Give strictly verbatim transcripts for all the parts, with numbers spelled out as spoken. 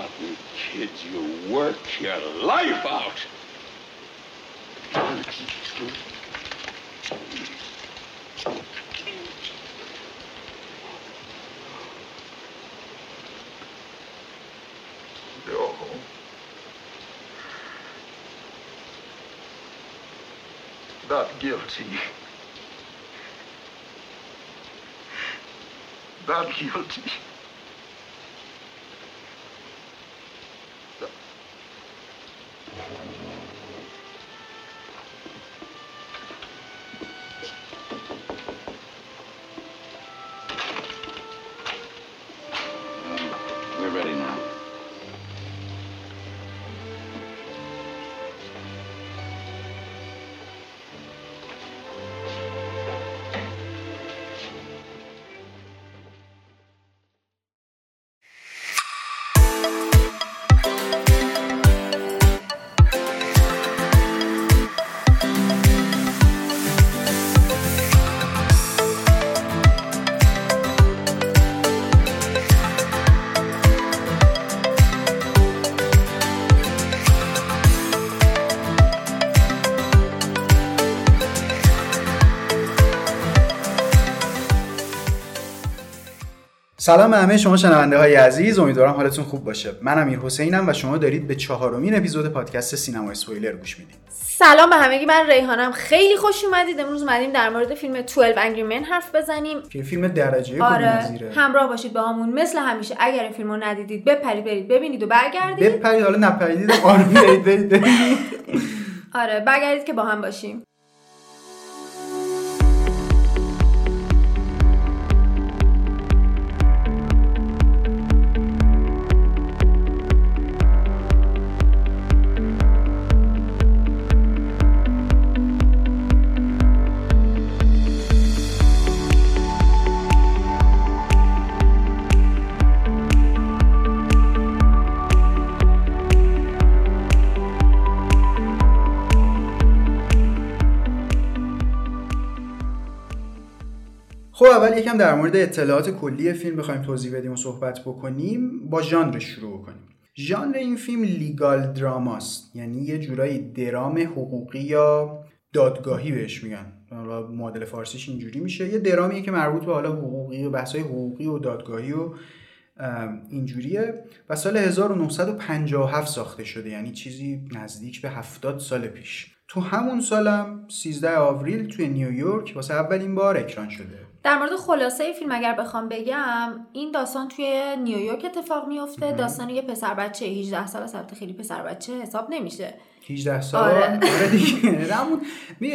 out, you kids. You work your life out. No. Not guilty. Not guilty. سلام همه شما شنونده های عزیز، امیدوارم حالتون خوب باشه. من امیر حسینم و شما دارید به چهارمین اپیزود پادکست سینما اسپویلر گوش میدید. سلام به همگی، من ریحانم، خیلی خوش اومدید. امروز اومدیم در مورد فیلم دوازده Angry Men حرف بزنیم که فیلم درجه آره. کلی نظیره. همراه باشید با همون مثل همیشه. اگر این فیلمو ندیدید بپرید برید ببینید و برگردید. بپرید حالا نپریدید آروم برید برید. آره برگردید که با هم باشیم. خب اول یکم در مورد اطلاعات کلی فیلم بخوایم توضیح بدیم و صحبت بکنیم، با ژانرش شروع بکنیم. ژانر این فیلم لیگال دراماست، یعنی یه جورایی درام حقوقی یا دادگاهی بهش میگن، حالا معادل فارسیش اینجوری میشه. یه درامیه که مربوط به حالا حقوقی و بحث‌های حقوقی و دادگاهی و اینجوریه و سال هزار و نهصد و پنجاه و هفت ساخته شده، یعنی چیزی نزدیک به هفتاد سال پیش. تو همون سالم سیزدهم آوریل توی نیویورک واسه اولین بار اکران شده. در مورد خلاصه فیلم اگر بخوام بگم، این داستان توی نیویورک اتفاق میفته. داستان یه پسر بچه هجده سال، البته خیلی پسر بچه حساب نمیشه هجده سال. آره دیگه، همون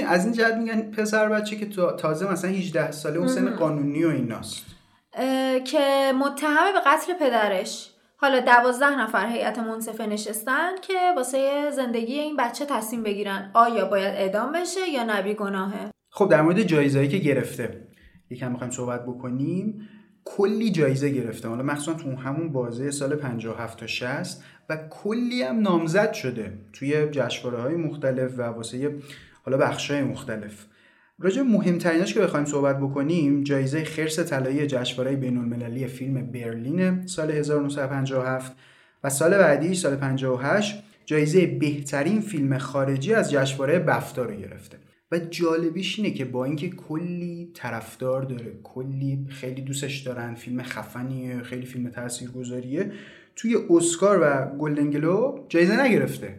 از این جهت میگن پسر بچه که تازه مثلا هجده ساله، اون سن قانونی و ایناست، که متهم به قتل پدرش. حالا دوازده نفر هیئت منصفه نشستن که واسه زندگی این بچه تصمیم بگیرن آیا باید اعدام بشه یا نه بی‌گناهه. خب در مورد جایزه‌ای که گرفته یکم می‌خوایم صحبت بکنیم. کلی جایزه گرفته، حالا مخصوصا تو همون بازه سال پنجاه و هفت تا شصت، و کلی هم نامزد شده توی جشنواره‌های مختلف و واسه حالا بخش‌های مختلف. راجع مهمتریناش که بخوایم صحبت بکنیم، جایزه خرس طلایی جشنواره بین‌المللی فیلم برلین سال هزار و نهصد و پنجاه و هفت و سال بعدی سال پنجاه و هشت جایزه بهترین فیلم خارجی از جشنواره بفتا رو گرفته. و جالبیش اینه که با اینکه کلی طرفدار داره، کلی خیلی دوستش دارن، فیلم خفنیه، خیلی فیلم تاثیرگذاریه، توی اسکار و گلدن گلوب جایزه نگرفته.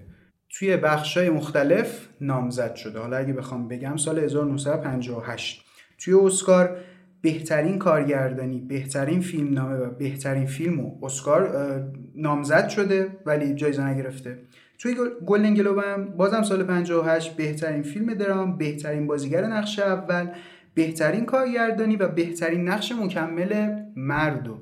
توی بخش‌های مختلف نامزد شده. حالا اگه بخوام بگم، سال هزار و نهصد و پنجاه و هشت توی اسکار بهترین کارگردانی، بهترین فیلمنامه و بهترین فیلم و اسکار نامزد شده ولی جایزه نگرفته. توی گلدن گلوب هم بازم سال پنجاه و هشت بهترین فیلم درام، بهترین بازیگر نقش اول، بهترین کارگردانی و بهترین نقش مکمل مرد و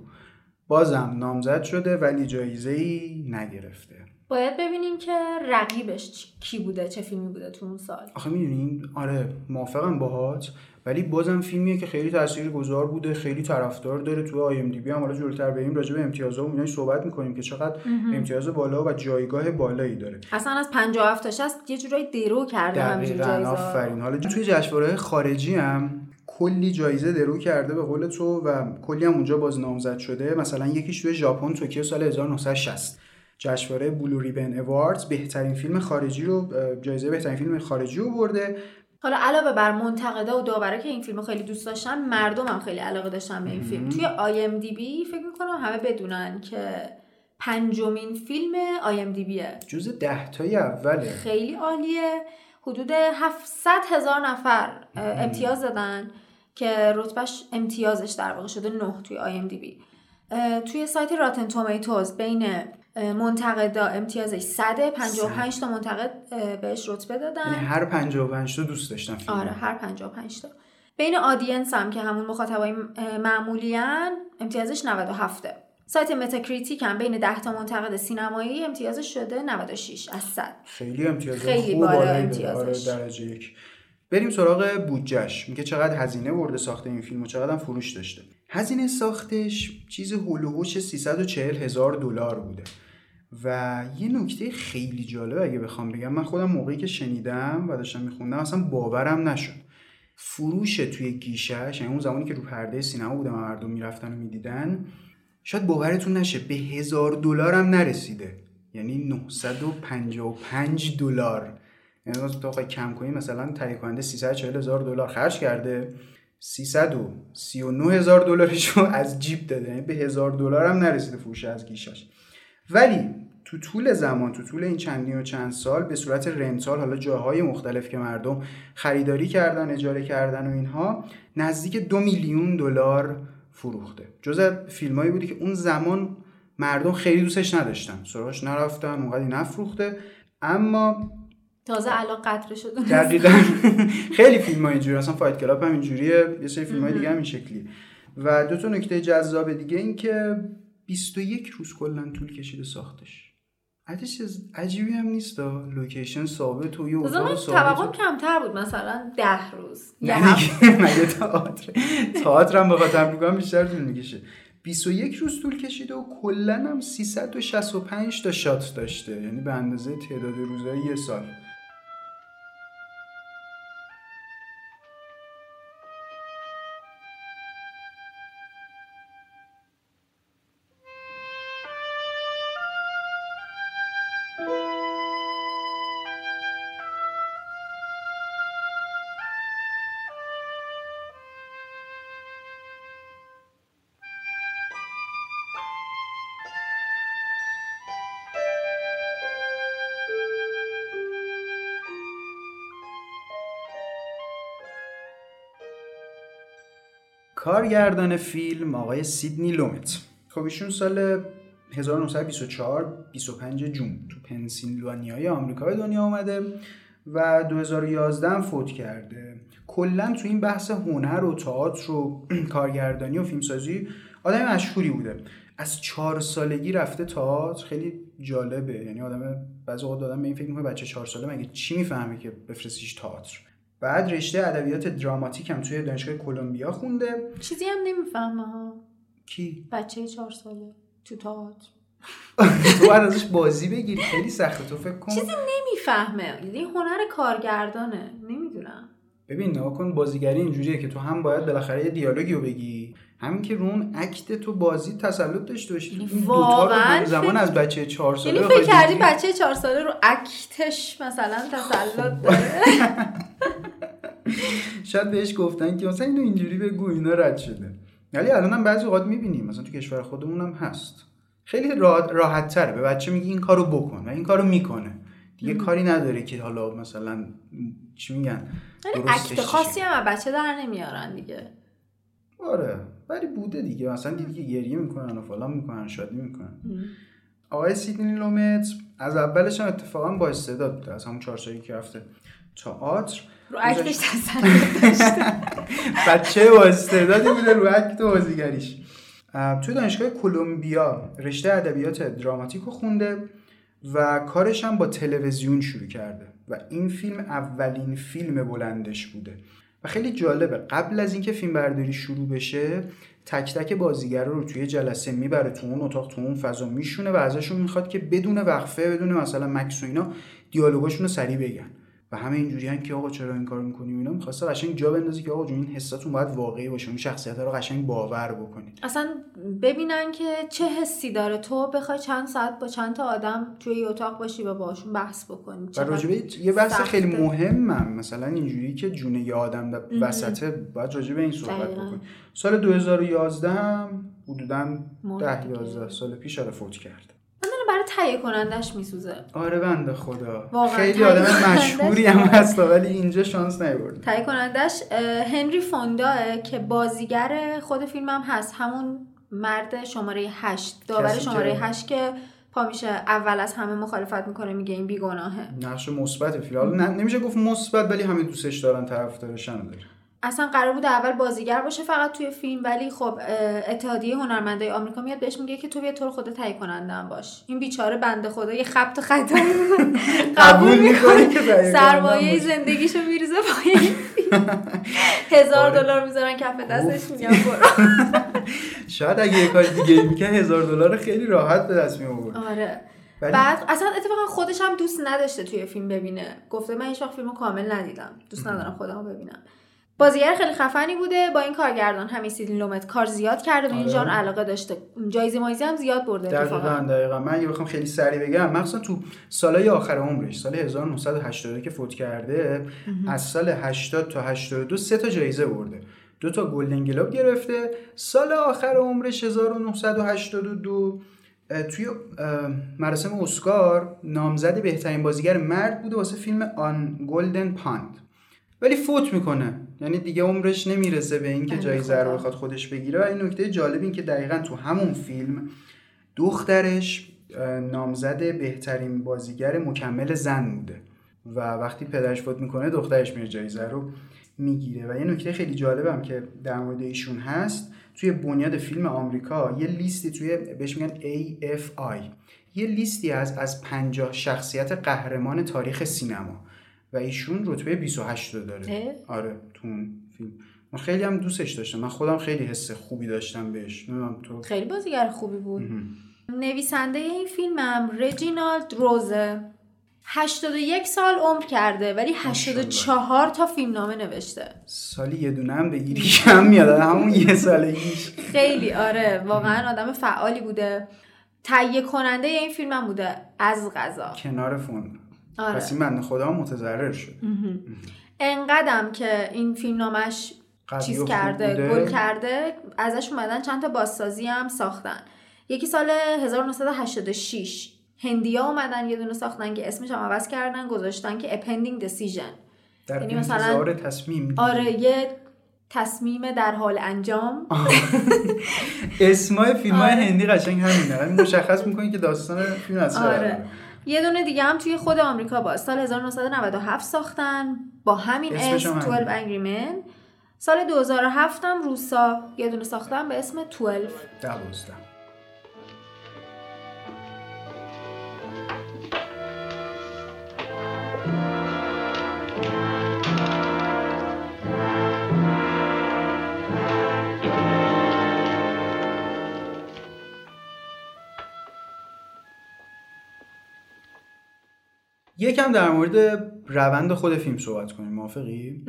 بازم نامزد شده ولی جایزه‌ای نگرفته. باید ببینیم که رقیبش کی بوده، چه فیلمی بوده تو اون سال. آخه میدونین، آره موافقم باهات، ولی بازم فیلمیه که خیلی تاثیرگذار بوده، خیلی طرفدار داره. تو آی ام دی بی هم حالا جلوتر بریم راجع به امتیازها و اینا صحبت می‌کنیم که چقدر امه. امتیاز بالا و جایگاه بالایی داره. اصلا از پنجاه و هفت تا شصت یه جورایی درو کرده همینجوری جایزه. آفرین. حالا توی جشنواره‌های خارجی هم کلی جایزه درو کرده به قول تو و کلی هم اونجا باز نامزد شده. مثلا یکیش توی ژاپن، توکیو سال هزار و نهصد و شصت جشنواره بلو ریبن اواردز بهترین فیلم خارجی رو، جایزه بهترین فیلم خارجی رو برده. حالا علاوه بر منتقدا و داورا که این فیلمو خیلی دوست داشتن، مردم هم خیلی علاقه داشتن به این فیلم. توی آی ام دی بی فکر می‌کنم همه بدونن که پنجمین فیلم آی ام دی بیه، جزو ده تای اوله، خیلی عالیه. حدود هفتصد هزار نفر امتیاز دادن که رتبهش امتیازش در واقع شده نه توی آی ام دی بی. توی سایت راتن تومیتوز بین منتقدا امتیازش صده، پنجاه و پنج تا منتقد بهش رتبه دادن، یعنی هر پنجاه و پنج تا دوست داشتن فیلم. آره هر پنجاه و پنج تا. بین آدینس هم که همون مخاطبای معمولیان امتیازش نود و هفت. سایت متاکریتیک هم بین ده تا منتقد سینمایی امتیازش شده نود و شش از صد. خیلی امتیاز خیلی بالا امتیازش. آره درجه یک. بریم سراغ بودجهش. میگه چقدر هزینه برده ساخته این فیلم و چقدر هم فروش داشته. هزینه ساختش چیز هولوهوش سیصد و چهل هزار دلار بوده. و یه نکته خیلی جالب اگه بخوام بگم، من خودم موقعی که شنیدم و داشتم میخوندم اصلا باورم نشد. فروش توی گیشش، یعنی اون زمانی که رو پرده سینما بودم و مردم میرفتن و میدیدن، شاید باورتون نشه به هزار دلار هم نرسیده، یعنی نهصد و پنجاه و پنج دلار. یعنی واسه تو کم کنیم مثلا تهیه کننده سیصد و چهل هزار دلار خرج کرده، سیصد و سی و نه هزار دلارش رو از جیب داده، یعنی به هزار دلار هم نرسیده فروش از گیشش. ولی تو طول زمان، تو طول این چندین و چند سال به صورت رنتال، حالا جاهای مختلف که مردم خریداری کردن، اجاره کردن و اینها، نزدیک دو میلیون دلار فروخته. جزء فیلمایی بودی که اون زمان مردم خیلی دوستش نداشتن، سراغش نرفتن، اونقدی نفروخته، اما تازه الان قطره شده. دقیقاً خیلی فیلمای اینجوری، اصلا فایت کلاب هم اینجوریه، یه سری فیلمای دیگه هم این شکلیه. و دو تا نکته جذاب دیگه این که بیست و یک روز کلا طول کشیده ساختش. عادش عجیبی هم نیست، لوکیشن ثابت و یه اوضاع ثابت. توقعم کمتر بود، مثلا ده روز یا هفت. مگه تئاتر تئاتر هم بخاطر میگم بیشتر طول میکشه. بیست و یک روز طول کشیده و کلا هم سیصد و شصت و پنج تا شات داشته، یعنی به اندازه تعداد روزهای یه سال. کارگردان فیلم آقای سیدنی لومت. خب ایشون سال هزار و نهصد و بیست و چهار بیست و پنج جون تو پنسیلوانیای آمریکا به دنیا اومده و دو هزار و یازده فوت کرده. کلا تو این بحث هنر و تئاتر و کارگردانی و فیلمسازی آدم مشهوری بوده. از چهار سالگی رفته تئاتر، خیلی جالبه. یعنی آدم بعضی وقت آدم به این فکر می‌کنه بچه چهار ساله مگه چی میفهمه که بفرستیش تئاتر. بعد رشته ادبیات دراماتیک هم توی دانشگاه کلمبیا خونده. چیزی هم نمیفهمه ها. کی؟ بچه چهار ساله تو تئاتر. تو ازش بازی بگیر خیلی سخته، تو فکر کن. چیزی نمیفهمه. یعنی هنر کارگردانه. نمیدونم. ببین نگاه کن، بازیگری اینجوریه که تو هم باید بالاخره یه دیالوگی رو بگی، همین که رون اکت تو بازی تسلط داشته باشی. واقعا زمان از بچه چهار ساله یعنی فکر کردی بچه چهار ساله رو اکتش مثلا تسلط داره. شاید بهش گفتن که مثلا اینو اینجوری بگو، اینا رد شده. ولی الانم بعضی اوقات میبینیم مثلا تو کشور خودمونم هست، خیلی راحت راحت‌تره به بچه میگی این کارو بکن و این کارو میکنه دیگه. مم. کاری نداره که حالا مثلا چی میگن، اکت خاصی هم بچه در نمیارن دیگه. آره ولی بوده دیگه، مثلا دیدی که گریه میکنن و فلان میکنن، شادی میکنن. مم. آقای سیدنی لومت از اولش هم اتفاقا با استعداد بوده، از همون چهار سالگی که رفته تئاتر رو اکتش تسلط داشته. بچه با استعدادی بوده رو اکت بازیگریش. توی دانشگاه کلمبیا رشته ادبیات دراماتیک رو خونده و کارش هم با تلویزیون شروع کرده و این فیلم اولین فیلم بلندش بوده. و خیلی جالبه، قبل از اینکه فیلم برداری شروع بشه تک تک بازیگر رو توی جلسه میبره تو اون اتاق، تو اون فضا میشونه و ازشون میخواد که بدون وقفه، بدون مثلا مکس و اینا، دیالوگاشون رو سریع بگن. و همه اینجوری ان که آقا چرا این کارو می‌کنی اینا، می‌خواسته قشنگ جا بندازه که آقا جون این حساتون باید واقعی باشه، این شخصیت‌ها رو قشنگ باور بکنید، اصلا ببینن که چه حسی داره تو بخوای چند ساعت با چند تا آدم توی اتاق باشی و باهاشون بحث بکنی. و راجبه یه بحث خیلی مهمم مثلا اینجوری که جون یه آدم در وسطه باید راجبه این صحبت بکنی. سال دو هزار و یازده هم حدوداً ده یازده سال پیش آره فوت کرد. برای تهیه کنندش میسوزه. آره بنده خدا. خیلی آدم مشهوری هم هست ولی اینجا شانس نیورد. تهیه کنندش هنری فوندا که بازیگر خود فیلم هم هست، همون مرد شماره هشت، داور شماره هشت که پا میشه اول از همه مخالفت میکنه، میگه این بیگناهه. نقش مثبت فیلم. نمیشه گفت مثبت ولی همه دوستش دارن، طرفدارش هم داره. اصلا قرار بود اول بازیگر باشه فقط توی فیلم، ولی خب اتحادیه هنرمندای آمریکا میاد بهش میگه که تو بیا طور خودت تهیه کننده هم باش. این بیچاره بنده خدا یه خبط خطا قبول میکنه که سرمایه زندگیشو میریزه پایین، هزار دلار میذارن کف دستش میگن برو. شاید اگه یه کار دیگه میکنه هزار دلار خیلی راحت به دست می آورد. آره بعد اصلا اتفاقا خودش هم دوست نداشته توی فیلم ببینه، گفته من هیچ وقت فیلمو کامل ندیدم، دوست ندارم خودمو ببینم. بازیگر خیلی خفنی بوده، با این کارگردان همین سیدنی لومت کار زیاد کرده، به این ژانر علاقه داشته، جایزه مایزه هم زیاد برده. دقیقاً دقیقاً من اگه بخوام خیلی سریع بگم، مخصوصا تو سالهای آخر عمرش، سال هزار و نهصد و هشتاد که فوت کرده امه. از سال هشتاد تا هشتاد و دو سه تا جایزه برده، دو تا گلدن گلوب گرفته. سال آخر عمرش هزار و نهصد و هشتاد و دو توی مراسم اسکار نامزد بهترین بازیگر مرد بوده واسه فیلم آن گلدن پاند، ولی فوت میکنه، یعنی دیگه عمرش نمیرسه به این که جایزه رو بخواد خودش بگیره. و این نکته جالب این که دقیقاً تو همون فیلم دخترش نامزد بهترین بازیگر مکمل زن بوده و وقتی پدرش فوت میکنه دخترش میره جایزه رو میگیره. و یه نکته خیلی جالبم که در مورد ایشون هست، توی بنیاد فیلم آمریکا یه لیستی توی بهش میگن ای اف آی، یه لیستی از از پنجاه شخصیت قهرمان تاریخ سینما و ایشون رتبه بیست و هشت رو داره. آره تو فیلم من خیلی هم دوستش داشتم، من خودم خیلی حس خوبی داشتم بهش، نمیدونم تو. خیلی بازیگر خوبی بود. نویسنده این فیلم هم رجینالد روزه، هشتاد و یک سال عمر کرده ولی هشتاد و چهار تا فیلم نامه نوشته. سالی یه دونه هم بگیری کم میاد همون یه سالگیش. خیلی آره واقعا آدم فعالی بوده. تهیه کننده این فیلم هم بوده از قضا کنار فوند. آره. پس این بنده خدا متضرر شد. انقدرم که این فیلم نامش چیز کرده، گل کرده، ازش اومدن چند تا بازسازی هم ساختن. یکی سال هزار و نهصد و هشتاد و شش هندیا اومدن یه دونه ساختن که اسمش هم عوض کردن، گذاشتن که Pending Decision، یعنی مثلا تصمیم. آره یه تصمیم در حال انجام. اسمای فیلم‌های هندی قشنگ همینه، همین مشخص می‌کنه که داستان فیلم از چیه. یه دونه دیگه هم توی خود آمریکا با سال هزار و نهصد و نود و هفت ساختن با همین اسم دوازده Angry Men. سال دو هزار و هفت هم روسا یه دونه ساختن به اسم دوازده دوازده. یکم در مورد روند خود فیلم صحبت کنیم، موافقی؟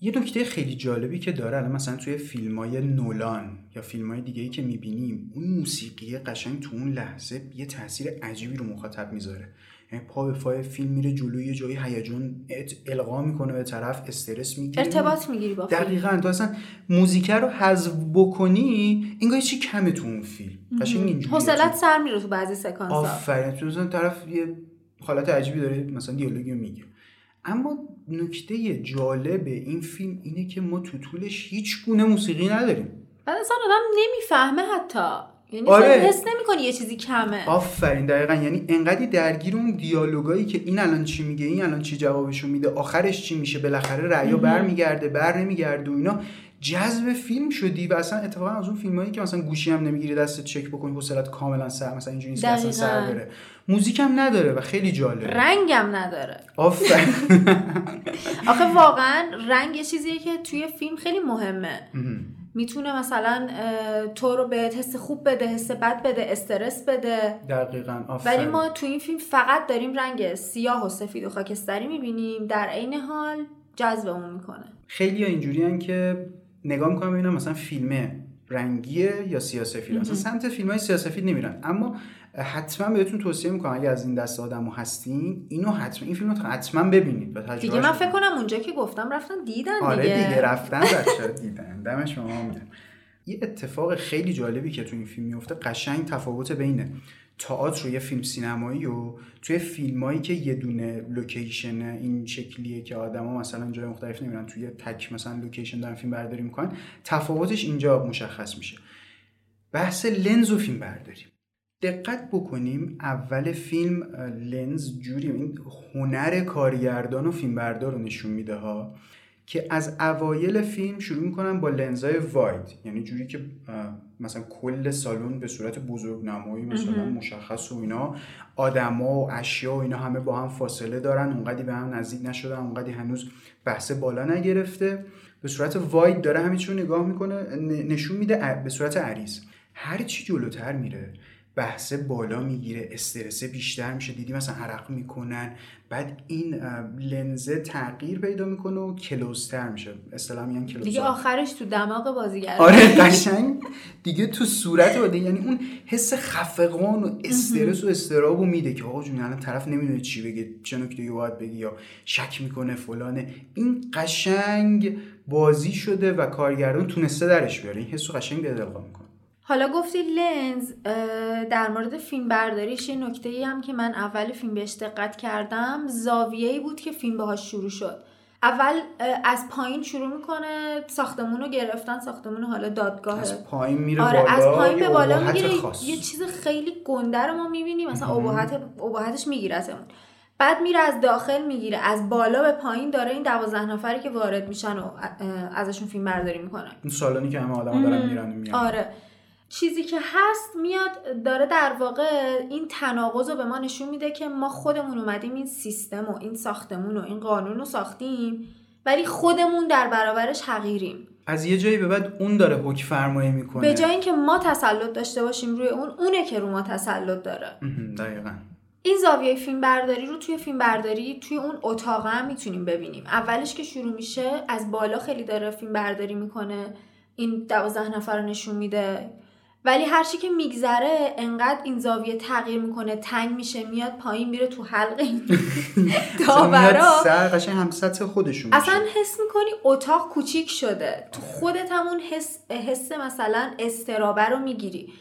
یه نکته خیلی جالبی که داره، الان مثلا توی فیلم‌های نولان یا فیلم‌های دیگه‌ای که می‌بینیم، اون موسیقی قشنگ تو اون لحظه یه تاثیر عجیبی رو مخاطب میذاره. یعنی پا به پای فیلم میره جلوی، یه جایی هیجان القا میکنه به طرف، استرس میگیره، ارتباط میگیری با فیلم. دقیقاً تو اصلا موزیک رو حذف بکنی انگار چی کمه تو اون فیلم، قشنگ اینجوریه، حوصله‌ت سر میره تو بعضی سکانس‌ها. آفرین، تو اصلا طرف یه حالت عجیبی داره، مثلا دیالوگیو میگه. اما نکته جالب این فیلم اینه که ما تو طولش هیچ گونه موسیقی نداریم. بعد اصلا آدم نمیفهمه حتی، یعنی آره. حس نمی‌کنی یه چیزی کمه. آفرین دقیقاً، یعنی انقدر درگیر اون دیالوگایی که این الان چی میگه، این الان چی جوابشو میده، آخرش چی میشه، بالاخره رأیو برمیگرده بر نمیگرده و اینا، جذب فیلم شدی. و اصلا اتفاقا از اون فیلمایی که مثلا گوشی هم نمیگیری دستت چک بکنی، حوصله‌ات کاملا سر، مثلا اینجوری نیست که اصلا سر بره. موزیک هم نداره و خیلی جالبه، رنگم نداره. آفرین. آخه واقعا رنگ چیزیه که توی فیلم خیلی مهمه. میتونه مثلا تو رو به حس خوب بده، حس بد بده، استرس بده. دقیقاً. آفرین. ولی ما تو این فیلم فقط داریم رنگ سیاه و سفید و خاکستری میبینیم، در عین حال جذبمون میکنه. خیلی ها اینجوریان که نگاه میکنم ببینم مثلا فیلمه رنگیه یا سیاه‌سفید، مثلا سمت فیلم‌های سیاه‌سفید نمیرن. اما حتما بهتون توصیه میکنم اگه از این دست آدمو هستین اینو حتما این فیلمو حتما ببینید و تجربه دیگه. من فکر کنم اونجا که گفتم رفتن دیدن دیگه. آره دیگه رفتن بچه‌ها دیدن. دم شما میگم. یه اتفاق خیلی جالبی که تو این فیلم میفته، قشنگ تفاوت بین تئاتر و یه فیلم سینمایی و توی فیلمایی که یه دونه لوکیشن این شکلیه که آدما مثلا جای مختلف نمیرن، توی تک مثلا لوکیشن دارن فیلم برداری میکنن، تفاوتش اینجا مشخص میشه. بحث لنز و فیلم برداری، دقت بکنیم اول فیلم لنز جوری این هنر کارگردان و فیلمبردار رو نشون میده ها، که از اوایل فیلم شروع میکنن با لنزای واید، یعنی جوری که مثلا کل سالن به صورت بزرگنمایی مثلا مشخص و اینا، آدما و اشیا و اینا همه با هم فاصله دارن، اونقدی به هم نزدیک نشدن، اونقدی هنوز بحث بالا نگرفته، به صورت واید داره همینجوری نگاه میکنه، نشون میده به صورت عریض. هر چی جلوتر میره بحث بالا میگیره، استرس بیشتر میشه، دیدی مثلا حرق میکنن، بعد این لنزه تغییر پیدا میکنه و کلوزتر میشه، اصطلاح میگن کلوزتر دیگه، آخرش تو دماغ بازیگر. آره قشنگ دیگه تو صورت بده، یعنی اون حس خفقان و استرس و استرابو میده که آقا جون الان طرف نمیدونه چی بگه، چه نکته‌ای باید بگه یا شک میکنه فلانه. این قشنگ بازی شده و کارگردان تونسته درش بیاره، این حسو قشنگ به دلقا میکنه. حالا گفتی لنز، در مورد فیلم برداریش یه نکته‌ای هم که من اول فیلم بهش دقت کردم زاویه‌ای بود که فیلم باهاش شروع شد. اول از پایین شروع میکنه، ساختمونو گرفتن، ساختمون حالا دادگاهه، از پایین میره آره، بالا. از پایین به بالا میگیره، یه چیز خیلی گنده رو ما میبینیم، مثلا ابهت ابهتش میگیرتمون، بعد میره از داخل میگیره، از بالا به پایین داره این دوازده نفری که وارد میشن و ازشون فیلم برداری میکنه، اون سالونی که همه آدما دارن میرن میان. آره چیزی که هست میاد داره در واقع این تناقض رو به ما نشون میده که ما خودمون اومدیم این سیستم و این ساختمون و این قانون رو ساختیم، ولی خودمون در برابرش حقیریم. از یه جایی به بعد اون داره حکم فرمایی میکنه، به جای اینکه ما تسلط داشته باشیم روی اون، اونه که رو ما تسلط داره. دقیقاً. این زاویه فیلم برداری رو توی فیلم برداری توی اون اتاق هم میتونیم ببینیم. اولش که شروع میشه از بالا خیلی داره فیلم برداری میکنه، این دوازده نفر رو نشون میده، ولی هر چی که میگذره انقدر این زاویه تغییر میکنه، تنگ میشه، میاد پایین، میره تو حلقه داورا، سر قشنگ هم سطح خودشون میشه. اصلا حس میکنی اتاق کوچیک شده، تو خودت همون حس حس مثلا استرابه رو میگیری،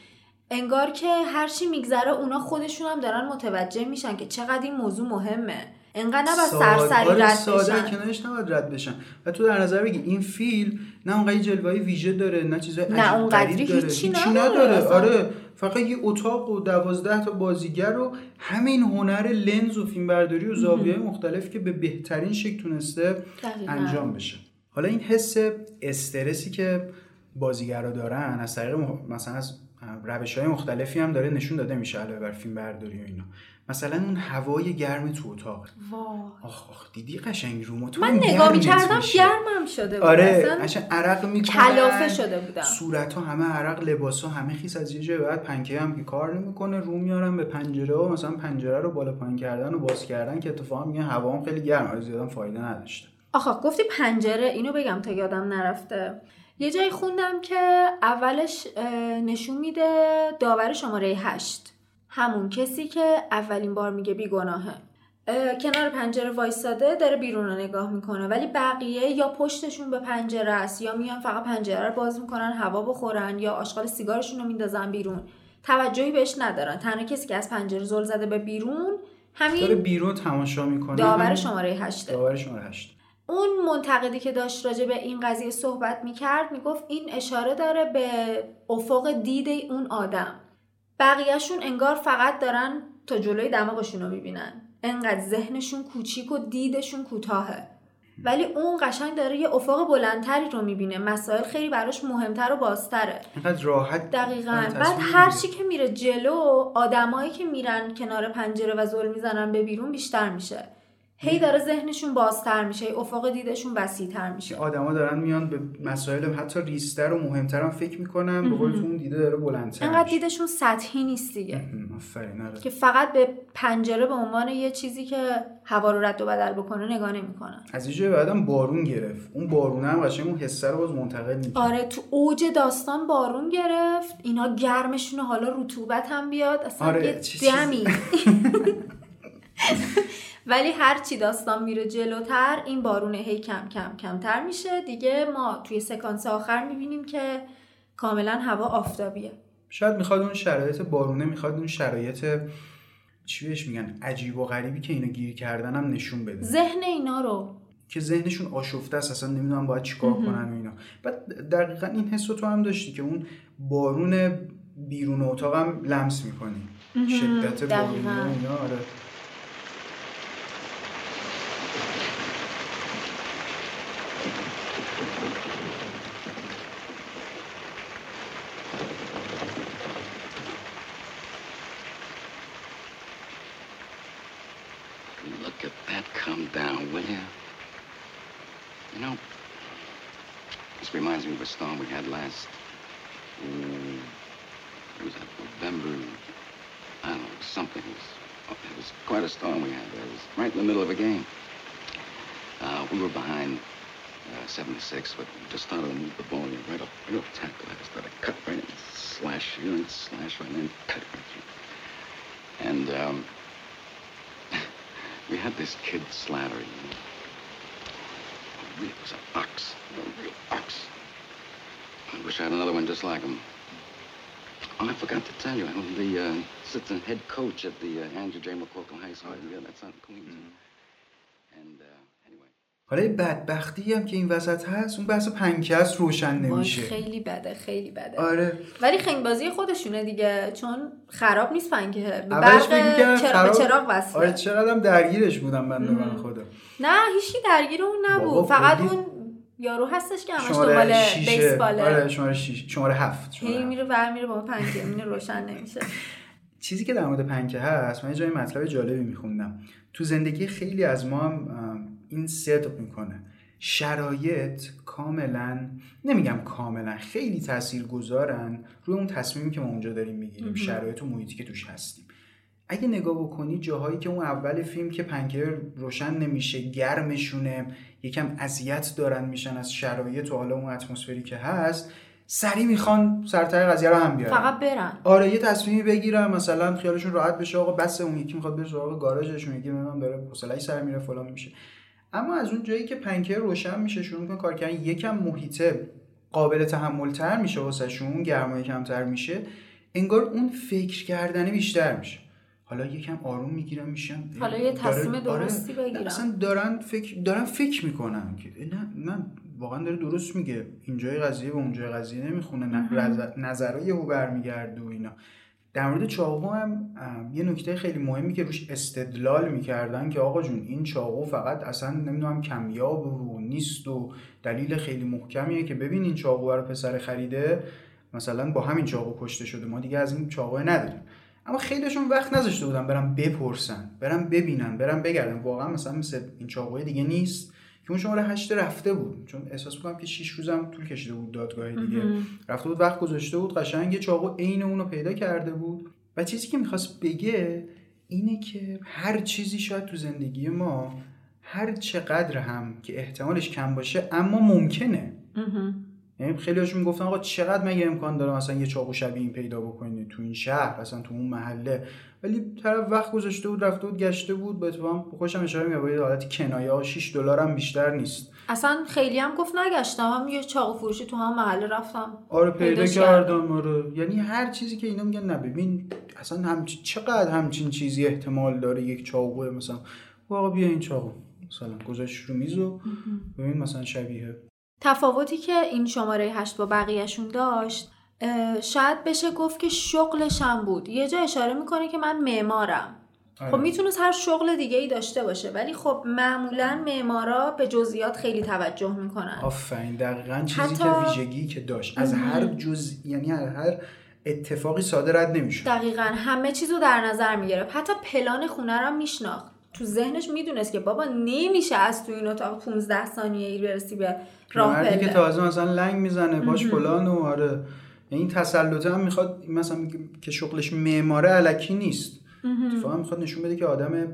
انگار که هر چی میگذره اونا خودشون هم دارن متوجه میشن که چقدر این موضوع مهمه، انقدر نباید سرسری رد بشن، ساده کنارش نباید رد بشن. و تو در نظر بگی این فیلم نه اونقدر جلوه‌ای ویژه داره، نه چیزای عجیب نه اونقدری هیچی نداره. آره فقط یه اتاق و دوازده تا بازیگر و همین هنر لنز و فیلمبرداری و زاویه‌های مختلف که به بهترین شکل تونسته انجام بشه. حالا این حس استرسی که بازیگرا دارن از طریق مثلا از روش‌های مختلفی هم داره نشون داده میشه علاوه بر فیلمبرداری و اینا. مثلا اون هوای گرم تو اتاق، آخ آخ دیدی قشنگ روم تو، من نگاه می‌کردم گرمم شده بود. آره قشنگ عرق می‌کنه، کلافه شده بودم، صورت‌ها همه عرق، لباس‌ها همه خیس، از یه جای بعد پنکه هم که کار نمی‌کنه، رو میارن به پنجره و مثلا پنجره رو بالا پایین کردن و باز کردن که اتفاقا میگه هوا خیلی گرمه، زیادم فایده نداشته. آخه گفتی پنجره، اینو بگم تا یادم نرفته، یه جایی خوندم که اولش نشون میده داور شماره هشت، همون کسی که اولین بار میگه بیگناهه، کنار پنجره وایساده داره بیرون رو نگاه میکنه، ولی بقیه یا پشتشون به پنجره است یا میان فقط پنجره رو باز میکنن هوا بخورن یا آشغال سیگارشون رو میندازن بیرون، توجهی بهش ندارن. تنها کسی که از پنجره زل زده به بیرون همین داره بیرون تماشا میکنه، داور شماره هشت. داور شماره هشت. اون منتقدی که داشت راجع به این قضیه صحبت میکرد میگفت این اشاره داره به افق دید اون آدم، بقیهشون انگار فقط دارن تا جلوی دماغشون رو میبینن، انقدر ذهنشون کوچیک و دیدشون کوتاهه، ولی اون قشنگ داره یه افق بلندتری رو میبینه، مسائل خیلی براش مهمتر و بازتره، انقدر راحت. دقیقاً. بعد هرچی که میره جلو آدمایی که میرن کنار پنجره و زل میزنن به بیرون بیشتر میشه، هی داره ذهنشون بازتر میشه، افق دیدشون وسیع‌تر میشه. آدما دارن میان به مسائل حتی ریزتر و مهمتر هم فکر میکنن، به قول تو اون دیده داره بلندتر. انقدر دیدشون سطحی نیست دیگه. آفرین. که فقط به پنجره به عنوان یه چیزی که هوا رو رد و بدل بکنه نگاه نمیکنن. از یه جای بعدم بارون گرفت. اون بارونه هم قشنگ اون حسه رو باز منتقل میکنه. آره تو اوج داستان بارون گرفت، اینا گرمشونه، حالا رطوبت هم بیاد، اصلا آره، یه دمی. ولی هر چی داستان میره جلوتر این بارونه هی کم کم کمتر میشه دیگه. ما توی سکانس آخر میبینیم که کاملا هوا آفتابیه. شاید میخواد اون شرایط بارونه، میخواد اون شرایط چی بهش میگن عجیب و غریبی که اینا گیر کردن هم نشون بده، ذهن اینا رو که ذهنشون آشفته است، اصلا نمیدونم باید چیکار کنن و اینا. بعد دقیقاً این حس رو تو هم داشتی که اون بارون بیرون اتاقم لمس میکنی، شدت بارون اینا. آره a storm we had last um, it was at November I don't know something it was, it was quite a storm we had. It was right in the middle of a game. Uh, we were behind uh, seven to six, but we just started to move the ball right up, right up tackle. I just started to cut right in, slash you and slash right in, cut right through. And um, we had this kid Slattery, you know. It was an ox, a real ox. I wish I had another one just like him. Oh, I forgot to tell you, I'm the uh, assistant head coach at the uh, Andrew J. McCorkle High School. Yeah, that's on Queens. And uh, anyway. حالا بدبختی هم که این وسط هست، اون بحث پنکس روشن نمیشه. خیلی بده، خیلی بده. آره. ولی خنگ بازی خودشونه دیگه، چون خراب نیست پنکه. اولش میگن چرا چراغ وصله. آره چقدرم درگیرش بودم بنده من خدا. نه، هیچی درگیر اون نبود. فقط اون یارو هستش که همش دنبال بیسباله. آره شماره شیش، شماره هفت. هی میره ور میره با پنکه، اینو روشن نمیشه. چیزی که در مورد پنکه هست، من یه جای مطلب جالبی میخوندم. تو زندگی خیلی از ما هم این صدق میکنه. شرایط کاملا، نمیگم کاملا، خیلی تاثیرگذارن روی اون تصمیمی که ما اونجا داریم میگیریم، شرایط و محیطی که توش هستیم. اگه نگاه بکنی جاهایی که اون اول فیلم که پنکه روشن نمیشه، گرمشونه، یکم اذیت دارن میشن از شرایط و حالا اون اتمسفری که هست، سری میخوان سرتای قضیه رو هم بیارن، فقط برن. آره یه تصمیمی بگیرن، مثلا خیالشون راحت بشه، آقا بس اون یکی میخواد بره سراغ گاراژش، اون یکی منم داره حوصله‌اش سر میره فلان میشه. اما از اون جایی که پنکه روشن میشه شروع میکنه کار کردن، یکم محیط قابل تحمل‌تر میشه واسهشون، گرمای کمتر میشه، انگار اون فکر کردنه بیشتر میشه. حالا یکم آروم میگیرم میشم، حالا یه تصمیم درستی بگیرم. مثلا دارن فکر دارن فکر میکنن که نه نه واقعا داره درست میگه، اینجای قضیه و اونجای قضیه نمیخونه، نه نظرای او برمیگرده و اینا. در مورد چاقو هم یه نکته خیلی مهمی که روش استدلال میکردن که آقا جون این چاقو فقط اصلا نمیدونم کمیاب و نیست و دلیل خیلی محکمیه که ببین این چاقو رو پسر خریده، مثلا با همین چاقو کشته شده، ما دیگه از این چاقو نداریم. اما خیلیشون وقت نذاشته بودن برن بپرسن، برن ببینن، برن بگردن واقعا مثلا مثل این چاقوی دیگه نیست که اون شماره هشت رفته بود، چون احساس می‌کنم که شش روزم طول کشیده بود دادگاه دیگه. رفته بود وقت گذاشته بود، قشنگ یه چاقو عین اون رو پیدا کرده بود. و چیزی که می‌خواست بگه اینه که هر چیزی شاید تو زندگی ما هر چقدر هم که احتمالش کم باشه اما ممکنه. یعنی خیلی هاشون میگفتن آقا چقدر مگه امکان داره مثلا یه چاقو شبیه این پیدا بکنید تو این شهر، مثلا تو اون محله، ولی طرف وقت گذاشته بود، رفته بود، گشته بود. به اتفاق خوشم اشاره میاد به حالت کنایه، شش دلار هم بیشتر نیست. اصلا خیلی هم گفت نگشتم، هم یه چاقو فروشی تو هم محله رفتم، آره پیدا کردم. آره یعنی هر چیزی که اینا میگن نه ببین اصلا هم چقدر همچین چیزی احتمال داره، یک چاقو مثلا آقا بیا این چاقو مثلا گذاشت رو میزو ببین مثلا شبیه. تفاوتی که این شماره هشت با بقیهشون داشت شاید بشه گفت که شغلش هم بود. یه جا اشاره میکنه که من معمارم. خب میتونست هر شغل دیگه ای داشته باشه، ولی خب معمولا معمارا به جزئیات خیلی توجه میکنن. آفرین دقیقاً چیزی حتی... که ویژگی که داشت از هر جز، یعنی از هر اتفاقی ساده رد نمیشد. دقیقاً همه چیزو در نظر میگرفت، حتی پلان خونه رو میشناخت. تو ذهنش میدونست که بابا نمیشه از تو این اتاق پونزده ثانیه ای برسی به راه پله. مردی که تازه مثلا لنگ میزنه باش فلان و آره، یعنی تسلط هم میخواد مثلا که شغلش معماره الکی نیست، اتفاقا میخواد نشون بده که آدم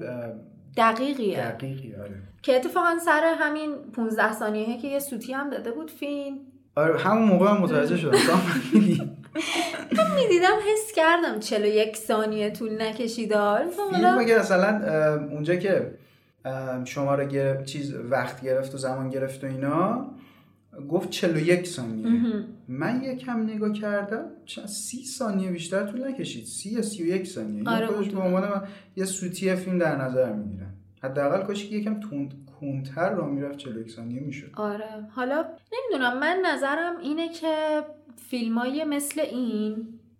دقیقیه. دقیقیه آره. که اتفاقا سر همین پونزده ثانیه که یه سوتی هم داده بود فیلم. آره همون موقع هم متوجه شدم. من میدیدم حس کردم چهل و یک ثانیه طول نکشید. فیلم اگه اصلا اونجا که شما را گرفت چیز وقت گرفت و زمان گرفت و اینا گفت چهل و یک ثانیه، من یکم نگاه کردم سی ثانیه بیشتر طول نکشید، سی یا سی و یک ثانیه. آره خودش به عنوان من یه سوتی فیلم در نظر میگیرم، حداقل کاش که یکم تند کندتر راه میرفت چهل و یک ثانیه میشد. آره حالا نمیدونم، من نظرم اینه که فیلمای مثل این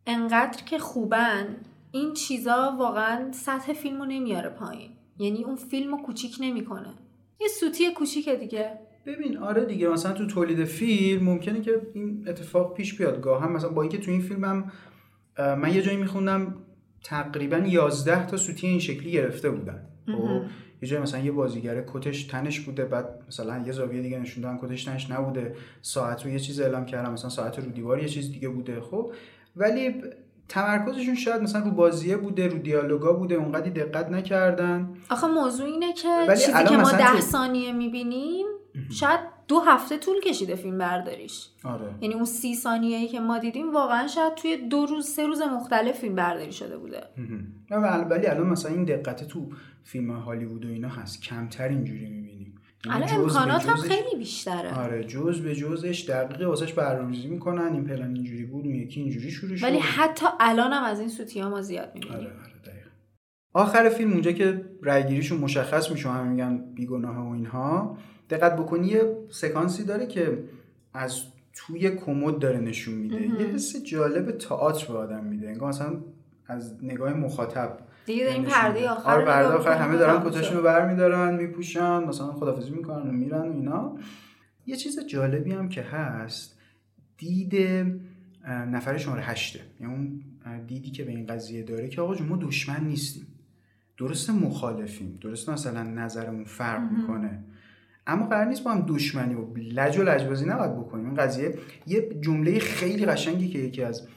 انقدر که خوبن، این چیزا واقعا سطح فیلمو نمیاره پایین، یعنی اون فیلمو کوچیک نمیکنه، یه سوتی کوچیکه دیگه. ببین آره دیگه، مثلا تو تولید فیلم ممکنه که این اتفاق پیش بیاد گاهی، مثلا با اینکه تو این فیلمم من یه جایی میخوندم تقریبا یازده تا سوتی این شکلی گرفته بودن. خب یه جایی مثلا یه بازیگر کتش تنش بوده، بعد مثلا یه زاویه دیگه نشوندن کتش تنش نبوده، ساعت رو یه چیز اعلام کردن، مثلا ساعت رو دیوار یه چیز دیگه بوده. خب ولی تمرکزشون شاید مثلا رو بازیه بوده، رو دیالوگا بوده، اونقدی دقت نکردن. آخه موضوع اینه که چیزی که ما ده ثانیه میبینیم شاید دو هفته طول کشیده فیلم برداریش. آره. یعنی اون سی ثانیه‌ای که ما دیدیم واقعا شاید توی دو روز سه روز مختلف فیلم برداری شده بوده. نه ولی الان مثلا این دقت تو فیلم هالیوود و اینا هست، کمتر اینجوری می‌بینیم. الان امکانات هم خیلی بیشتره. آره جزء به جزءش دقیقه واسش برنامه‌ریزی می‌کنن، این پلان اینجوری بود، اون یکی اینجوری شروع شد. ولی حتی الان هم از این سوتی‌ها ما زیاد می‌بینیم. آره آره دقیقاً. آخر فیلم اونجا که رایگیریشون مشخص میشه، همه میگن بی‌گناه و اینها. دقت بکنی یه سکانسی داره که از توی کمد داره نشون میده، یه حس جالب تئاتر به آدم میده، انگار مثلا از نگاه مخاطب دیگه این پرده آخر. آره پرده آخر همه دارن کتاشونو برمیدارن میپوشن، مثلا خدافظی میکنن و میرن و اینا. یه چیز جالبی هم که هست، دید نفر شماره هشته، یعنی اون دیدی که به این قضیه داره که آقا جون ما دشمن نیستیم، درسته مخالفیم، درسته مثلا نظرمون فرق میکنه، اما قرار نیست با هم دشمنی و لج و لجبازی نباید بکنیم. این قضیه یه جمله خیلی قشنگی که یکی از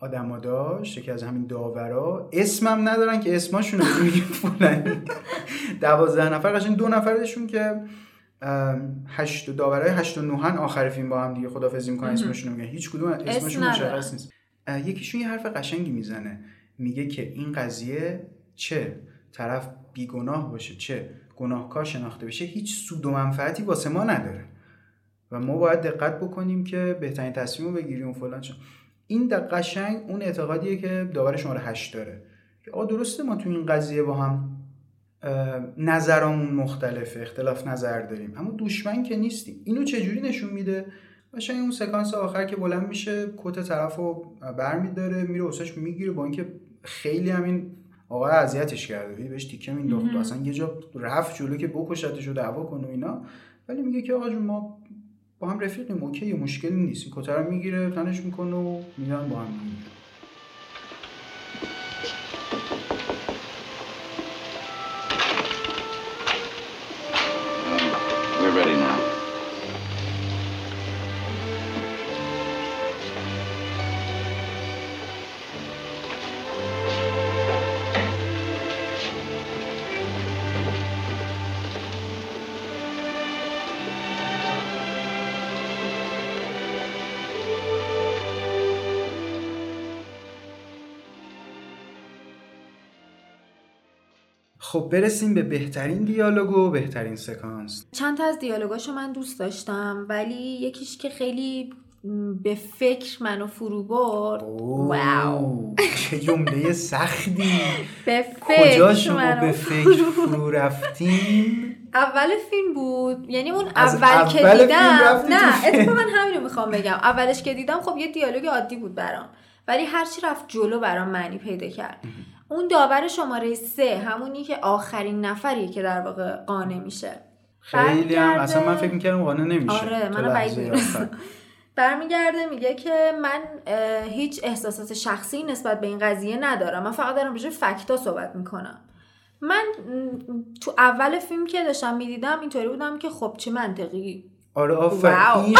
آدما داشت، یکی از همین داورا، اسمم ندارن که اسمشون رو میگن فلان، دوازده نفر قشنگ دو نفرشون که هشت داورای هشت و نهن آخر فیلم با هم دیگه خدافظی میکنن، اسمشون رو میگن، هیچ کدوم اسمشون مشخص نیست. یکیشون یه حرف قشنگی میزنه، میگه که این قضیه چه طرف بیگناه باشه چه گناهکار شناخته بشه هیچ سود و منفعتی واسه ما نداره و ما باید دقت بکنیم که بهترین تصمیمو بگیریم و فلان چه. این دقیق قشنگ اون اعتقادیه که داور شماره هشت داره که آ درسته ما تو این قضیه با هم نظرامون مختلفه، اختلاف نظر داریم، اما دشمن که نیستیم. اینو چجوری نشون میده؟ باشه اون سکانس آخر که بلند میشه کت طرفو برمی‌داره میره وسش میگیره، با اینکه خیلی همین آقا اذیتش کرده، بهش تیکه مینداخت، اصلا یه جا رفت جلو که بکشتش و دعوا کنه و اینا، ولی میگه که آقا جون ما با هم رفیقیم، اوکی، مشکلی نیست. این کتره میگیره تنش میکنه و میدن با هم میگیره. خب برسیم به بهترین دیالوگ و بهترین سکانس. چند تا از دیالوگاشو من دوست داشتم، ولی یکیش که خیلی به فکر منو فرو برد. واو چه جمله سختی. به فکر کجا شما به فکر فرو رفتیم؟ اول فیلم بود، یعنی اون اول, اول که اول دیدم، نه اتفاقا من همین رو میخوام بگم، اولش که دیدم خب یه دیالوگ عادی بود برام، ولی هرچی رفت جلو برام معنی پیدا کرد. اون داور شماره سه، همونی که آخرین نفریه که در واقع قانع میشه، خیلی هم اصلا من فکر میکردم قانع نمیشه. آره منو بعید میدونم. برمیگرده میگه که من هیچ احساسات شخصی نسبت به این قضیه ندارم، من فقط دارم راجع به فکتا صحبت میکنم. من تو اول فیلم که داشتم میدیدم اینطوری بودم که خب چه منطقی. آره آفرین.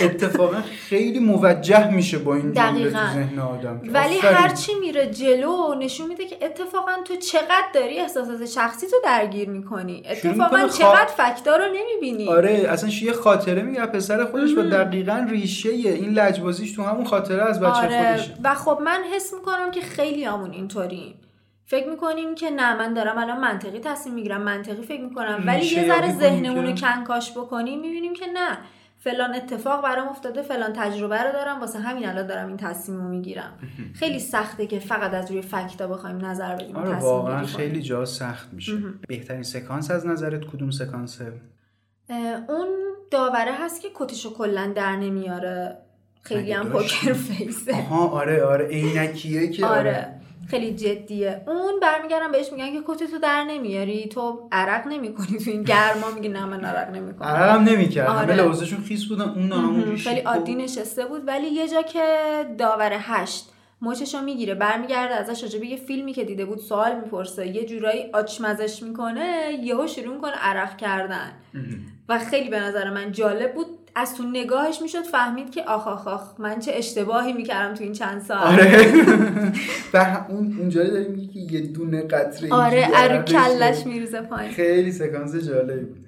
اتفاقا خیلی موجه میشه با این جمله تو ذهن آدم، ولی هرچی میره جلو نشون میده که اتفاقا تو چقدر داری احساسات شخصی تو درگیر میکنی، اتفاقا چقدر خا... فکتا رو نمیبینی. آره اصلا یه خاطره میگه پسر خودش و دقیقاً ریشه این لجبازیش تو همون خاطره از بچه آره. خودشه. و خب من حس میکنم که خیلی همون اینطوریم، فکر میکنیم که نه من دارم الان منطقی تصمیم میگیرم، منطقی فکر میکنم، ولی یه ذره ذهنمون رو کنکاش بکنیم میبینیم که نه فلان اتفاق برام افتاده، فلان تجربه رو دارم، واسه همین الان دارم این تصمیم رو میگیرم. خیلی سخته که فقط از روی فکتا بخوایم نظر بدیم. آره واقعا خیلی جا سخت میشه. بهترین سکانس از نظرت کدوم سکانسه؟ اون داوره هست که کتشو کلا در نمیاره، خیلی هم پوکر فیسه. آها آره آره عینکیه که آره خیلی جدیه. اون برمیگردم بهش میگن که کت تو در نمیاری، تو عرق نمیکنی تو این گرما، میگه نه من عرق نمیکنم. عرقم نمیکرد. آره. لباسشون خیس بودن، اون نامون خیلی عادی نشسته بود، ولی یه جا که داور هشت موچشو میگیره، برمیگرده ازش راجع به یه فیلمی که دیده بود سوال میپرسه، یه جورایی آچمزش میکنه، یهو شروع میکنه عرق کردن. و خیلی به نظر من جالب بود، از تو نگاهش میشد فهمید که آخ آخ آخ من چه اشتباهی میکردم تو این چند ساعت. آره و اون اونجوری داریم میگی که یه دونه قطره آره آره کلش میریزه پایین. خیلی سکانس جالبی بود.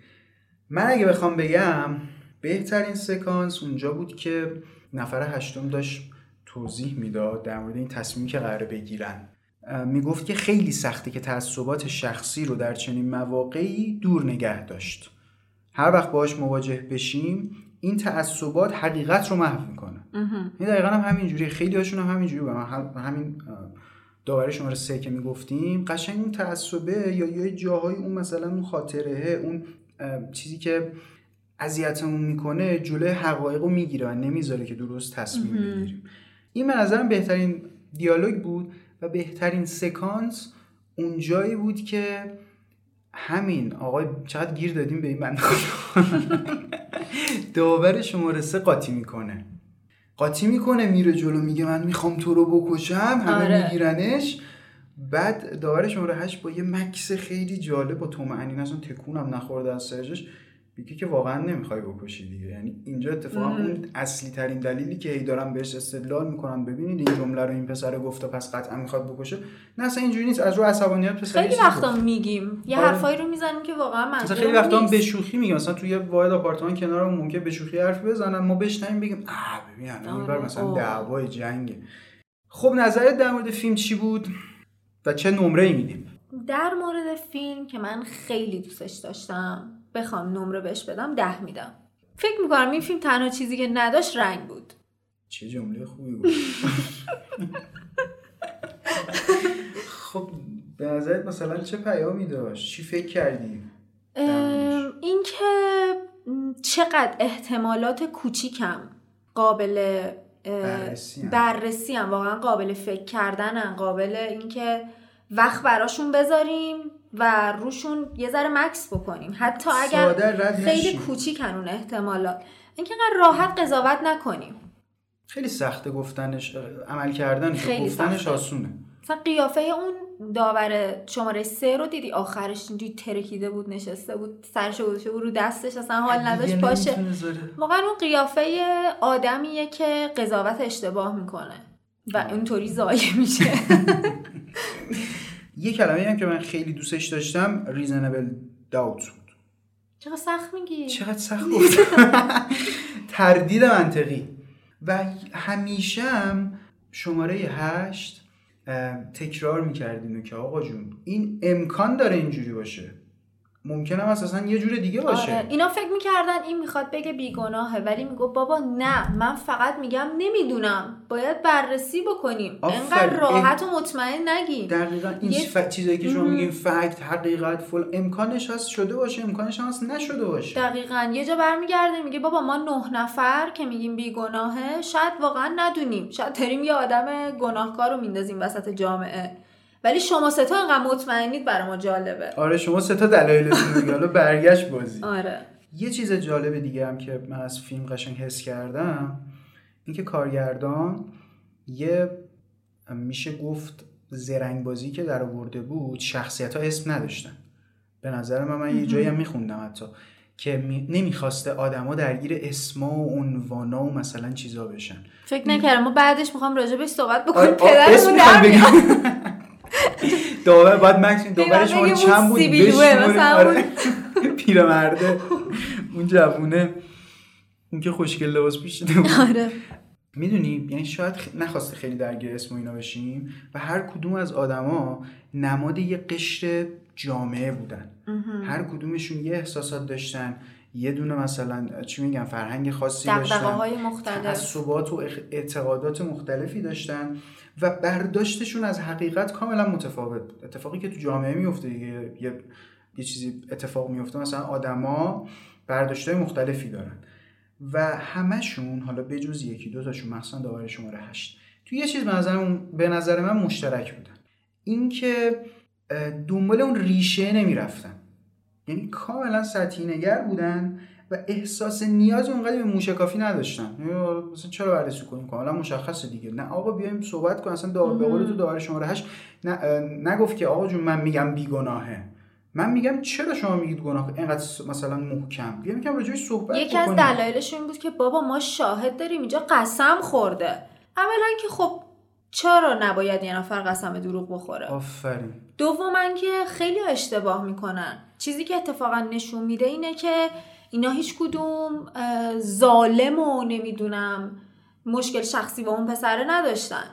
من اگه بخوام بگم بهترین سکانس اونجا بود که نفر هشتم داشت توضیح میداد در مورد این تصمیمی که قراره بگیرن، میگفت که خیلی سخته که تعصبات شخصی رو در چنین مواقعی دور نگه داشت، هر وقت باهاش مواجه بشیم این تعصبات حقیقت رو محو میکنه. این دقیقاً هم همینجوری، خیلی هاشون هم همینجوری بود. همین داوره شماره سه که میگفتیم قشنگ اون تعصبه یا یه جاهای اون مثلا اون خاطره اون چیزی که اذیتمون میکنه جلوی حقایق رو میگیره و نمیذاره که درست تصمیم بگیریم. این به نظرم بهترین دیالوگ بود و بهترین سکانس اون جایی بود که همین آقای چقدر گیر دادیم به این بنده داور شماره سه قاطی میکنه قاطی میکنه میره جلو، میگه من میخوام تو رو بکشم، همه آره. میگیرنش. بعد داور شماره هشت با یه مکس خیلی جالب و طمأنینه، اصلا تکونم نخورده از سرش، میگه که واقعا نمیخوای بکشی دیگه. یعنی اینجا اتفاقا اون اصلی ترین دلیلی که هی دارم بهش استدلال میکنم ببینید این جمله رو این پسر گفته پس قطعا میخواد بکشه، نه اصلا اینجوری نیست، از رو عصبانیت پسر خیلی وقتا میگیم یه حرفایی رو میزنیم که واقعا منظورم نیست. خیلی وقتا هم به شوخی میگیم، مثلا توی یه واحد آپارتمان کنارم ممکنه به شوخی حرف بزنن، ما بشنیم بگیم آ ببین اونور مثلا دعوای جنگه. خب نظرت در مورد فیلم چی بود و چه نمره‌ای میدیم؟ در مورد فیلم که من خیلی دوستش داشتم بخوام نمره بهش بدم ده میدم. فکر میکنم این فیلم تنها چیزی که نداشت رنگ بود. چه جمله خوبی بود. خب به نظرت مثلا چه پیامی داشت؟ چی فکر کردی؟ این که چقدر احتمالات کوچیکم قابل بررسیم. بررسیم واقعا قابل فکر کردنم، قابل این که وقت براشون بذاریم و روشون یه ذره مکس بکنیم، حتی اگر خیلی کوچیکن اون احتمالات، اینکه راحت قضاوت نکنیم. خیلی سخته گفتنش، عمل کردنش خیلی گفتنش سخته. آسونه. مثلا قیافه اون داور شماره سه رو دیدی آخرش اینجوری ترکیده بود، نشسته بود سرش گذاشته بود رو دستش، اصلا حال نداشت باشه. واقعا اون قیافه آدمیه که قضاوت اشتباه میکنه و اونطوری ضایع میشه. یه کلمه هم که من خیلی دوستش داشتم reasonable doubt بود. چقدر سخت میگی؟ چقدر سخت بود. تردید منطقی. و همیشه هم شماره هشت تکرار میکردیم که آقا جون این امکان داره اینجوری باشه، ممکنه هم اساسا یه جور دیگه باشه. آره. اینا فکر میکردن این میخواد بگه بیگناهه، ولی میگه بابا نه من فقط میگم نمیدونم، باید بررسی بکنیم، اینقدر راحت و مطمئن نگیم. دقیقاً این یه... ف... چیزایی که شما میگین فکت حقیقت فل امکانش هست شده باشه، امکانش هست نشده باشه. دقیقاً یه جا برمیگرده میگه بابا ما نه نفر که میگیم بیگناهه شاید واقعا ندونیم، شاید داریم یه آدم گناهکار رو میندازیم وسط جامعه، ولی شما سه تا انقدر مطمئنید برای ما جالبه. آره شما سه تا دلایلتون رو حالا برگشت بازی. آره. یه چیز جالب دیگه هم که من از فیلم قشنگ حس کردم این که کارگردان یه میشه گفت زرنگ بازی که در آورده بود شخصیت ها اسم نداشتن. به نظر من من یه جایی هم میخوندم حتی که می... نمیخواسته آدما درگیر اسما و عنوانا و مثلا چیزا بشن. فکر نکردم ما بعدش میخوام راجبش صحبت بکنم. پدرمون نمیگم دوباره بعد ماکسین دوباره شما چند بود مثلا پیرمرده اون جوونه اون که خوشگل لباس پوشیده بود. آره میدونی یعنی شاید نخواسته خیلی درگیر اسم و اینا بشیم و هر کدوم از آدما نماد یه قشر جامعه بودن. هر کدومشون یه احساسات داشتن، یه دونه مثلا چی میگن فرهنگ خاصی داشتن، دغدغه‌های مختلف، تعصبات و اعتقادات مختلفی داشتن و برداشتشون از حقیقت کاملا متفاوت بود. اتفاقی که تو جامعه میفته یه یه چیزی اتفاق میفته، مثلا آدما برداشت‌های مختلفی دارن و همشون حالا بجز یکی دو تاشون مثلا داور شماره هشت تو یه چیز به نظر به نظر من مشترک بودن، اینکه دنبال اون ریشه نمیرفتن، یعنی کاملا سطحی نگر بودن و احساس نیاز اونقدر به موشکافی نداشتن. مثلا چرا بررسی کنیم کاملا مشخصه دیگه، نه آقا بیایم صحبت کنیم مثلا داور به قول تو داور شماره هشت نگفت که آقا جون من میگم بیگناهه، من میگم چرا شما میگید گناه اینقدر مثلا محکم، بیا میگم راجعش صحبت کنیم. یکی از دلایلش این بود که بابا ما شاهد داریم اینجا قسم خورده، اولا که خب چرا نباید یه نفر قسم دروغ بخوره. آفرین. دوماً که خیلی اشتباه میکنن. چیزی که اتفاقا نشون میده اینه که اینا هیچ کدوم ظالم و نمیدونم مشکل شخصی با اون پسره نداشتن،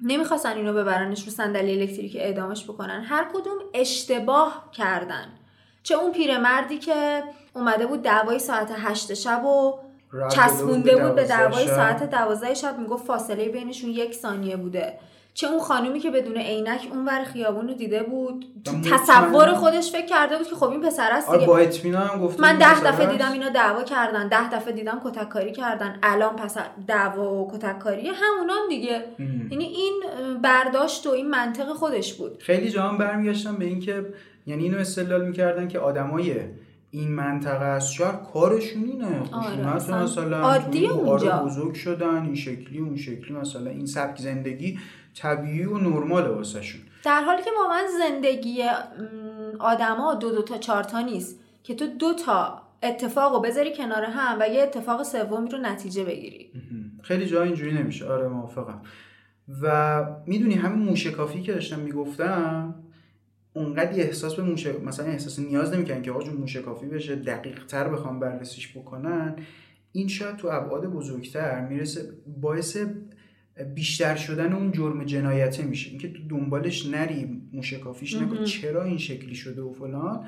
نمیخواستن اینو ببرنش رو صندلی الکتریکی اعدامش بکنن. هر کدوم اشتباه کردن، چه اون پیرمردی که اومده بود دعوای ساعت هشت شب و چسبونده بود به دعوای ساعت دوازده شب میگفت فاصله بینشون یک ثانیه بوده، چه اون خانومی که بدون عینک اونور خیابون رو دیده بود تو تصور خودش فکر کرده بود که خب این پسر است دیگه. با اطمینان هم گفتم من ده دفعه دیدم اینا دعوا کردن، ده دفعه دیدم کتک کاری کردن، الان پس دعوا و کتک کاری همونام دیگه. یعنی این برداشت و این منطق خودش بود. خیلی جاها برمیگشتم به اینکه یعنی اینو استدلال می‌کردن که آدمای این منطقه است شهر کارشون اینه، خوشونتون مثلا عادی اونجا بزرگ شدن این شکلی اون شکلی، مثلا این سبک زندگی طبیعی و نرماله واسهشون، در حالی که واقعا زندگی آدما دو دو تا چهار تا نیست که تو دو تا اتفاقو بذاری کنار هم و یه اتفاق سومی رو نتیجه بگیری. خیلی جا اینجوری نمیشه. آره موافقم. و میدونی همین موشکافی که داشتم میگفتم اونقدر احساس به موشه مثلا احساس نیاز نمیکنن که آقا جون موشکافی بشه دقیق‌تر بخوام بررسیش بکنن. این شاید تو ابعاد بزرگتر میرسه باعث بیشتر شدن اون جرم جنایته میشه، اینکه تو دنبالش نری موشکافیش نکن چرا این شکلی شده و فلان،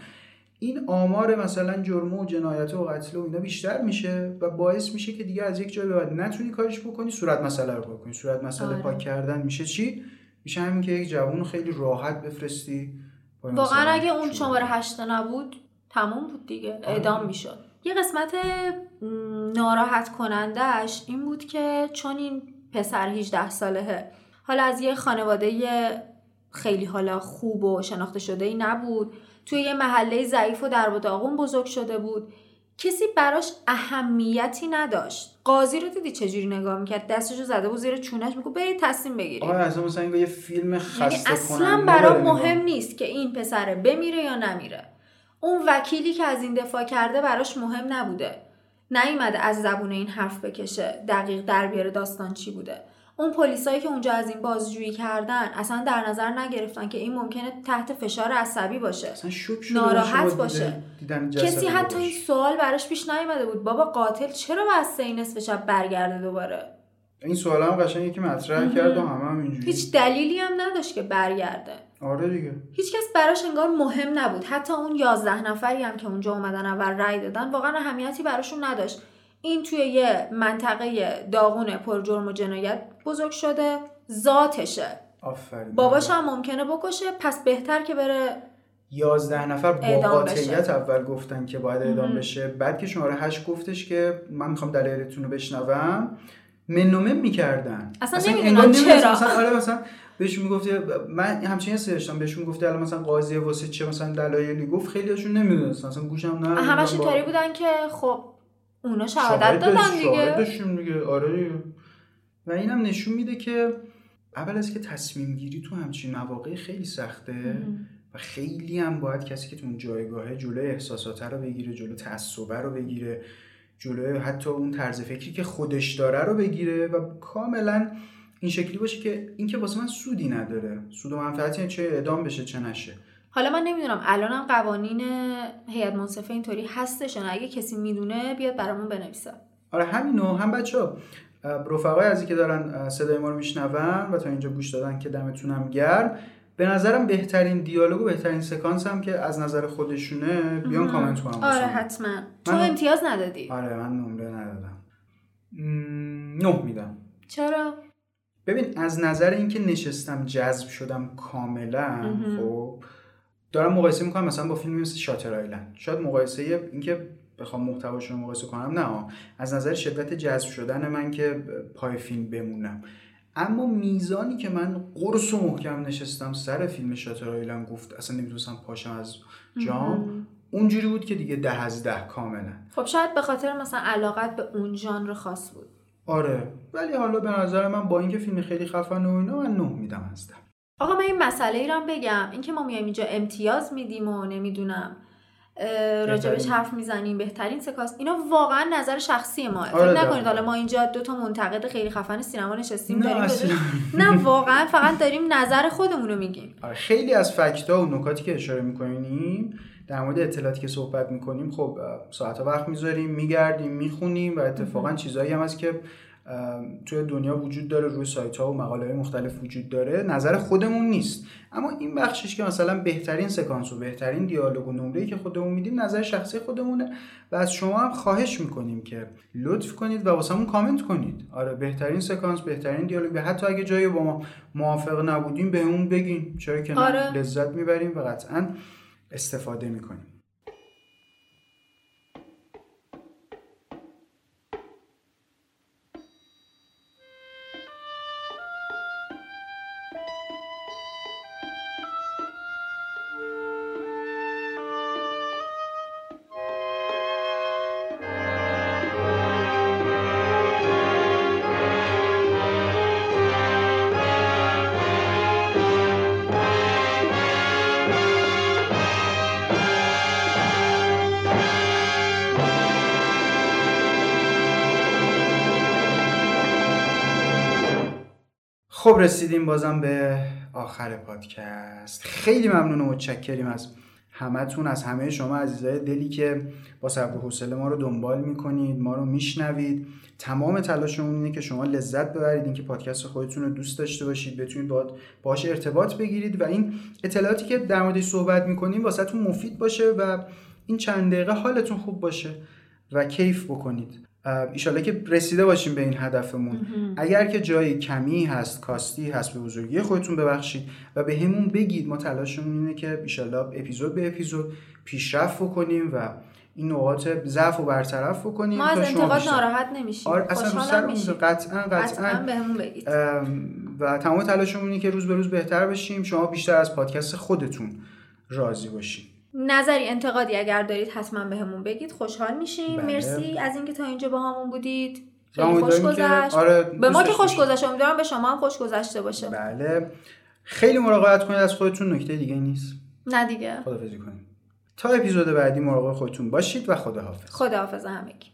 این آمار مثلا جرم و جنایت و قتل و اینا بیشتر میشه و باعث میشه که دیگه از یک جای به بعد نتونی کارش بکنی، صورت مسئله رو پاک کنی. صورت مسئله پاک کردن میشه چی؟ میشه همین که یک جوون خیلی راحت بفرستی. واقعا اگه اون شماره هشت نبود تموم بود دیگه، اعدام میشد. یه قسمت ناراحت کنندهش این بود که چون این پسر هجده سالهه، حالا از یه خانواده خیلی حالا خوب و شناخته شده‌ای نبود، توی یه محله ضعیف و در و داغون بزرگ شده بود، کسی براش اهمیتی نداشت. قاضی رو دیدی چجوری نگاه میکرد، دستشو زده بود زیر چونش میگفت برید تصمیم بگیرید. آره اصلا مثلا انگار یه فیلم خسته کننده. اصلا برام مهم نیست که این پسره بمیره یا نمیره، اون وکیلی که از این دفاع کرده براش مهم نبوده، نیومده از زبون این حرف بکشه دقیق در بیاره داستان چی بوده. اون پلیسایی که اونجا از این بازجویی کردن اصلا در نظر نگرفتن که این ممکنه تحت فشار عصبی باشه، اصلا شوک شده ناراحت باشه. کسی حتی این سوال براش پیش نیامده بود بابا قاتل چرا بعد از این نصف شب برگرده دوباره؟ این سوال هم قشنگ یکی مطرح کرد و همه هم اینجوری هیچ دلیلی هم نداشت که برگرده. آره دیگه هیچکس براش انگار مهم نبود، حتی اون یازده نفری هم که اونجا اومدن اول رأی دادن واقعا اهمیتی براشون نداشت. این توی یه منطقه داغون پر جرم و جنایت بزرگ شده، ذاتشه. آفرین. باباش هم ممکنه بکشه، پس بهتر که بره. یازده نفر با قاطعیت اول گفتن که باید اعدام بشه، بعد که شماره هشت گفتش که من میخوام دلایلتون رو بشنوم، منومن میکردن. اصلا, اصلا نمیدونم چرا. مثلا حالا مثلا بهش میگفت من همچین سرشتم بهش میگفت الان مثلا قاضی واسه چه مثلا دلایلی گفت، خیلیاشون نمیدونستن اصلا گوشم نه. همش اینطوری با... بودن که خب اونا شهادت دادن دیگه. شهادتشون دیگه. آره دیگه. و اینم نشون میده که اول از که تصمیم گیری تو همچین مواقع خیلی سخته مم. و خیلی هم باید کسی که تو اون جایگاهه جلوی احساساته رو بگیره، جلو تعصبه رو بگیره، جلوی حتی اون طرز فکری که خودش داره رو بگیره و کاملا این شکلی باشه که این که واسه من سودی نداره، سود و منفعتی چه ادام بشه چه نشه. حالا من نمیدونم الانم قوانین هیئت منصفه اینطوری هستش نه؟ اگه کسی میدونه بیاد برامون بنویسه. آره همینو هم بچه‌ها رفقای عزیزی که دارن صدای ما رو میشنون و تا اینجا گوش دادن که دمتونم گرم. به نظرم بهترین دیالوگ و بهترین سکانس هم که از نظر خودشونه بیان کامنت کنم. آره حتما. تو امتیاز ندادی. آره من نمره ندادم. نه میدم. چرا؟ ببین از نظر اینکه نشستم جذب شدم کاملا، خب دارم مقایسه میکنم مثلا با فیلمی مثل شاتر آیلند. شاید مقایسه اینکه بخوام محتواش رو مقایسه کنم نه، از نظر شدت جذب شدن من که پای فیلم بمونم. اما میزانی که من قرص و محکم نشستم سر فیلم شاتر آیلند گفت اصلا نمیتونستم پاشم از جام، اونجوری بود که دیگه ده از ده کاملا. خب شاید به خاطر مثلا علاقت به اون ژانر خاص بود. آره ولی حالا به نظر من با اینکه فیلم خیلی خفن و اینا من نه میدم از ده. آقا من این مسئله ای رو هم بگم، اینکه ما میایم اینجا امتیاز میدیم و نمیدونم راجبش حرف میزنیم بهترین سکانس، اینا واقعا نظر شخصی ما. آره فکر نکنید حالا ما اینجا دو تا منتقد خیلی خفن سینما نشستیم داریم اصلا. نه واقعا فقط داریم نظر خودمون رو میگیم. آره خیلی از فکت‌ها و نکاتی که اشاره میکنیم در مورد اطلاعاتی که صحبت میکنیم خب ساعت‌ها وقت میذاریم میگردیم میخونیم و اتفاقا چیزایی هم هست که توی دنیا وجود داره، روی سایت‌ها و مقاله‌های مختلف وجود داره، نظر خودمون نیست. اما این بخشش که مثلا بهترین سکانس و بهترین دیالوگ و نمره‌ای که خودمون میدیم نظر شخصی خودمونه و از شما هم خواهش میکنیم که لطف کنید و واسمون کامنت کنید. آره بهترین سکانس، بهترین دیالوگ، حتی اگه جایی با ما موافق نبودیم به اون بگین، چرا که آره. لذت میبریم و قطعاً استفاده میکنیم. خب رسیدیم بازم به آخر پادکست. خیلی ممنون و متشکریم از همتون، از همه شما عزیزای دلی که با صبر و حوصله ما رو دنبال میکنید، ما رو میشنوید. تمام تلاشمون اینه که شما لذت ببرید، اینکه پادکست خودتون رو دوست داشته باشید، بتونید باهاش ارتباط بگیرید و این اطلاعاتی که در موردش صحبت میکنیم واسهتون مفید باشه و این چند دقیقه حالتون خوب باشه و کیف بکنید. ایشالله که رسیده باشیم به این هدفمون. اگر که جایی کمی هست، کاستی هست، به بزرگی خودتون ببخشید و به همون بگید. ما تلاشمون اینه که ایشالله اپیزود به اپیزود پیشرفت بکنیم و این نقاط ضعف رو برطرف بکنیم. ما از انتقاد ناراحت نمیشیم، آره اصلا سر اون قطعا قطعا به همون بگید و تمام تلاشمون اینه که روز به روز بهتر بشیم، شما بیشتر از پادکست خودتون راضی باشید. نظری انتقادی اگر دارید حتما به همون بگید، خوشحال میشیم. بله. مرسی از اینکه تا اینجا با همون بودید، خیلی خوش گذشت. آره به ما که خوش گذشت، امیدوارم به شما هم خوش گذشته باشه. بله خیلی مراقبت کنید از خودتون، نکته دیگه نیست نه دیگه. خداحافظی کنید تا اپیزود بعدی، مراقب خودتون باشید و خداحافظ. خداحافظ همگی.